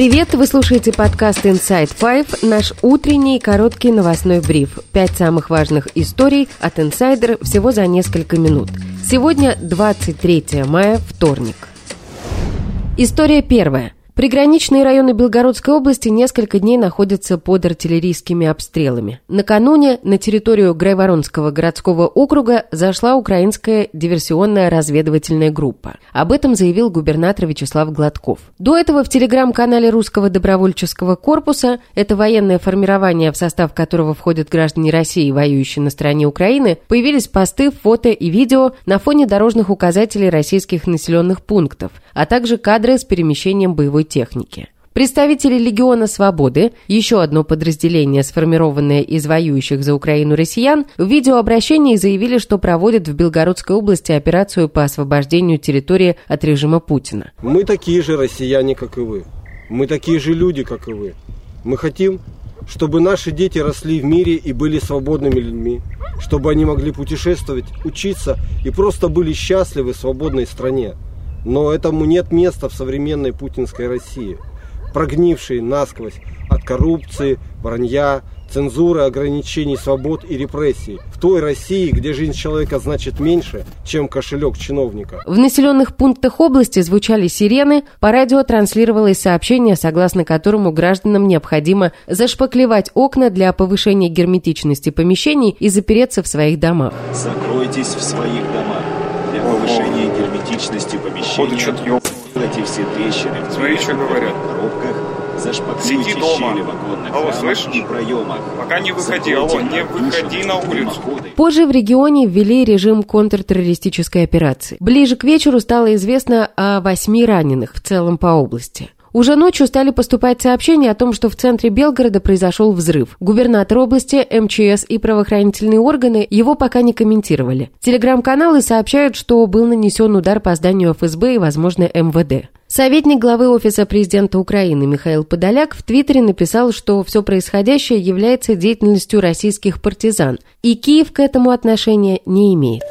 Привет! Вы слушаете подкаст Inside Five, наш утренний короткий новостной бриф. 5 самых важных историй от инсайдера всего за несколько минут. Сегодня 23 мая, вторник. История первая. Приграничные районы Белгородской области несколько дней находятся под артиллерийскими обстрелами. Накануне на территорию Грайворонского городского округа зашла украинская диверсионная разведывательная группа. Об этом заявил губернатор Вячеслав Гладков. До этого в телеграм-канале Русского добровольческого корпуса, это военное формирование, в состав которого входят граждане России, воюющие на стороне Украины, появились посты, фото и видео на фоне дорожных указателей российских населенных пунктов, а также кадры с перемещением боевой техники. Представители Легиона Свободы, еще одно подразделение, сформированное из воюющих за Украину россиян, в видеообращении заявили, что проводят в Белгородской области операцию по освобождению территории от режима Путина. Мы такие же россияне, как и вы. Мы такие же люди, как и вы. Мы хотим, чтобы наши дети росли в мире и были свободными людьми, чтобы они могли путешествовать, учиться и просто были счастливы в свободной стране. Но этому нет места в современной путинской России, прогнившей насквозь от коррупции, вранья, цензуры, ограничений свобод и репрессий. В той России, где жизнь человека значит меньше, чем кошелек чиновника. В населенных пунктах области звучали сирены, по радио транслировалось сообщение, согласно которому гражданам необходимо зашпаклевать окна для повышения герметичности помещений и запереться в своих домах. Закройтесь в своих домах. Для повышения герметичности помещения эти все трещины в дверях, коробках, зашпаклюйте щели вагонных рамок и проемах. Пока не выходи, алло, не выходи на улицу. Позже в регионе ввели режим контртеррористической операции. Ближе к вечеру стало известно о 8 раненых в целом по области. Уже ночью стали поступать сообщения о том, что в центре Белгорода произошел взрыв. Губернатор области, МЧС и правоохранительные органы его пока не комментировали. Телеграм-каналы сообщают, что был нанесен удар по зданию ФСБ и, возможно, МВД. Советник главы Офиса президента Украины Михаил Подоляк в Твиттере написал, что все происходящее является деятельностью российских партизан, и Киев к этому отношения не имеет.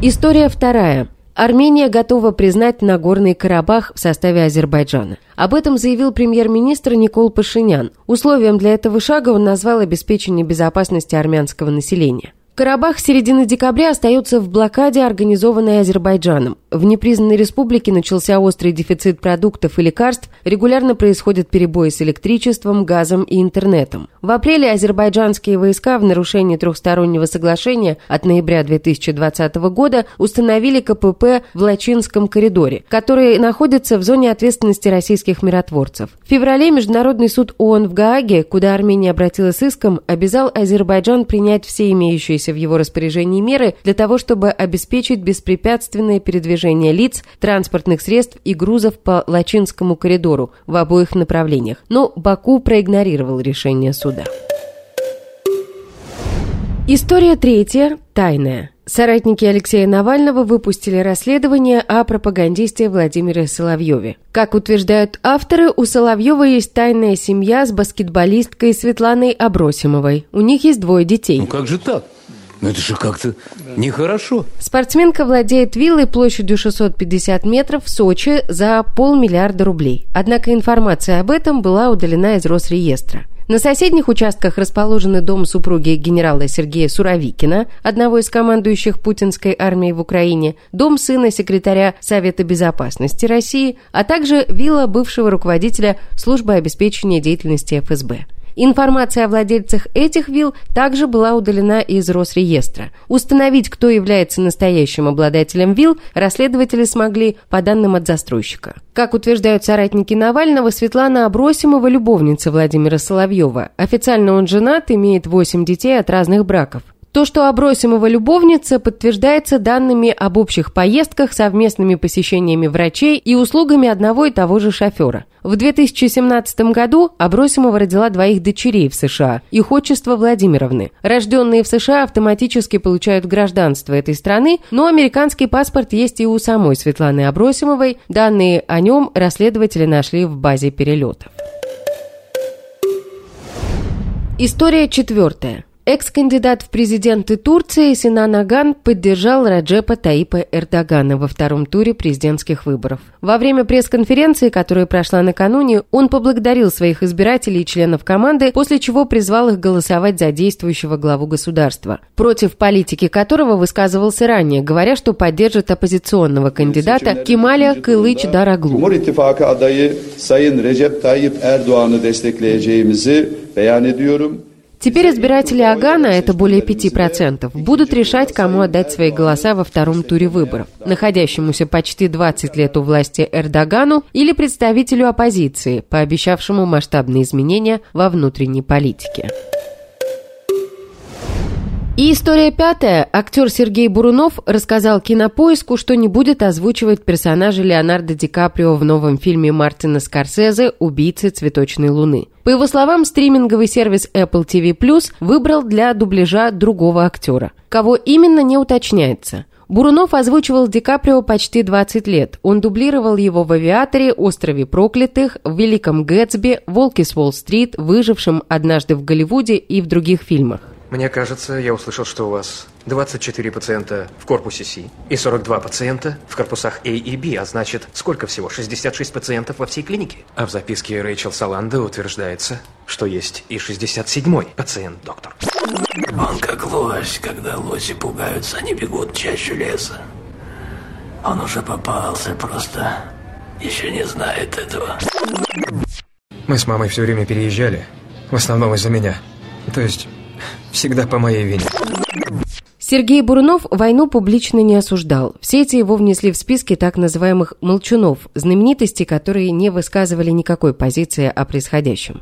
История вторая. Армения готова признать Нагорный Карабах в составе Азербайджана. Об этом заявил премьер-министр Никол Пашинян. Условием для этого шага он назвал обеспечение безопасности армянского населения. Карабах с середины декабря остается в блокаде, организованной Азербайджаном. В непризнанной республике начался острый дефицит продуктов и лекарств, регулярно происходят перебои с электричеством, газом и интернетом. В апреле азербайджанские войска в нарушении трехстороннего соглашения от ноября 2020 года установили КПП в Лачинском коридоре, который находится в зоне ответственности российских миротворцев. В феврале Международный суд ООН в Гааге, куда Армения обратилась с иском, обязал Азербайджан принять все имеющиеся в его распоряжении меры для того, чтобы обеспечить беспрепятственное передвижение лиц, транспортных средств и грузов по Лачинскому коридору в обоих направлениях. Но Баку проигнорировал решение суда. История третья. Тайная. Соратники Алексея Навального выпустили расследование о пропагандисте Владимире Соловьёве. Как утверждают авторы, у Соловьёва есть тайная семья с баскетболисткой Светланой Абросимовой. У них есть 2 детей. Ну как же так? Ну это же как-то нехорошо. Спортсменка владеет виллой площадью 650 метров в Сочи за $500 миллиона. Однако информация об этом была удалена из Росреестра. На соседних участках расположены дом супруги генерала Сергея Суровикина, одного из командующих путинской армией в Украине, дом сына секретаря Совета безопасности России, а также вилла бывшего руководителя службы обеспечения деятельности ФСБ. Информация о владельцах этих вилл также была удалена из Росреестра. Установить, кто является настоящим обладателем вилл, расследователи смогли по данным от застройщика. Как утверждают соратники Навального, Светлана Абросимова – любовница Владимира Соловьева. Официально он женат, имеет 8 детей от разных браков. То, что Абросимова любовница, подтверждается данными об общих поездках, совместными посещениями врачей и услугами одного и того же шофера. В 2017 году Абросимова родила 2 дочерей в США, их отчество Владимировны. Рожденные в США автоматически получают гражданство этой страны, но американский паспорт есть и у самой Светланы Абросимовой. Данные о нем расследователи нашли в базе перелетов. История четвертая. Экс-кандидат в президенты Турции Синан Аган поддержал Реджепа Тайипа Эрдогана во втором туре президентских выборов. Во время пресс-конференции, которая прошла накануне, он поблагодарил своих избирателей и членов команды, после чего призвал их голосовать за действующего главу государства, против политики которого высказывался ранее, говоря, что поддержит оппозиционного кандидата Кемаля Кылычдароглу. Теперь избиратели Агана, это более 5%, будут решать, кому отдать свои голоса во втором туре выборов, находящемуся почти 20 лет у власти Эрдогану или представителю оппозиции, пообещавшему масштабные изменения во внутренней политике. И история пятая. Актер Сергей Бурунов рассказал «Кинопоиску», что не будет озвучивать персонажа Леонардо Ди Каприо в новом фильме Мартина Скорсезе «Убийцы цветочной луны». По его словам, стриминговый сервис Apple TV Plus выбрал для дубляжа другого актера. Кого именно, не уточняется. Бурунов озвучивал Ди Каприо почти 20 лет. Он дублировал его в «Авиаторе», «Острове проклятых», в «Великом Гэтсби», «Волки с Уолл-стрит», «Выжившем», «Однажды в Голливуде» и в других фильмах. Мне кажется, я услышал, что у вас 24 пациента в корпусе С и 42 пациента в корпусах А и Б, а значит, сколько всего? 66 пациентов во всей клинике? А в записке Рэйчел Саланда утверждается, что есть и 67-й пациент, доктор. Он как лось, когда лоси пугаются, они бегут в чащу леса. Он уже попался, просто еще не знает этого. Мы с мамой все время переезжали, в основном из-за меня, то есть... Всегда по моей вине. Сергей Бурунов войну публично не осуждал. В сети его внесли в списки так называемых «молчунов», знаменитостей, которые не высказывали никакой позиции о происходящем.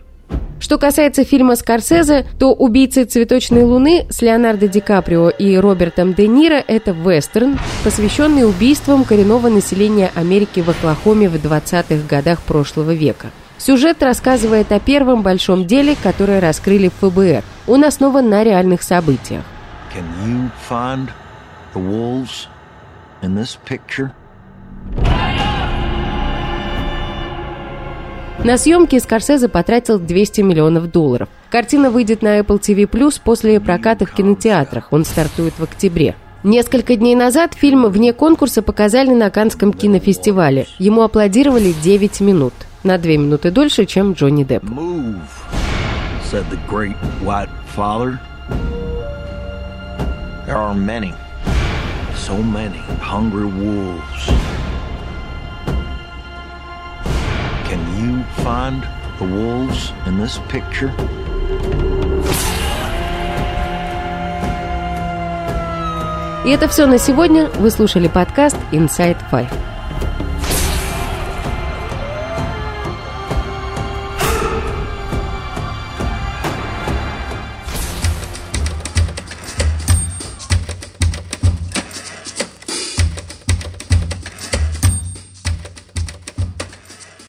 Что касается фильма Скорсезе, то «Убийцы цветочной луны» с Леонардо Ди Каприо и Робертом де Ниро – это вестерн, посвященный убийствам коренного населения Америки в Оклахоме в 20-х годах прошлого века. Сюжет рассказывает о первом большом деле, которое раскрыли в ФБР. Он основан на реальных событиях. На съемки Скорсезе потратил $200 миллионов. Картина выйдет на Apple TV Plus после проката в кинотеатрах. Он стартует в октябре. Несколько дней назад фильм вне конкурса показали на Каннском кинофестивале. Ему аплодировали 9 минут. На 2 минуты дольше, чем Джонни Депп. И это все на сегодня. Вы слушали подкаст «Inside Five».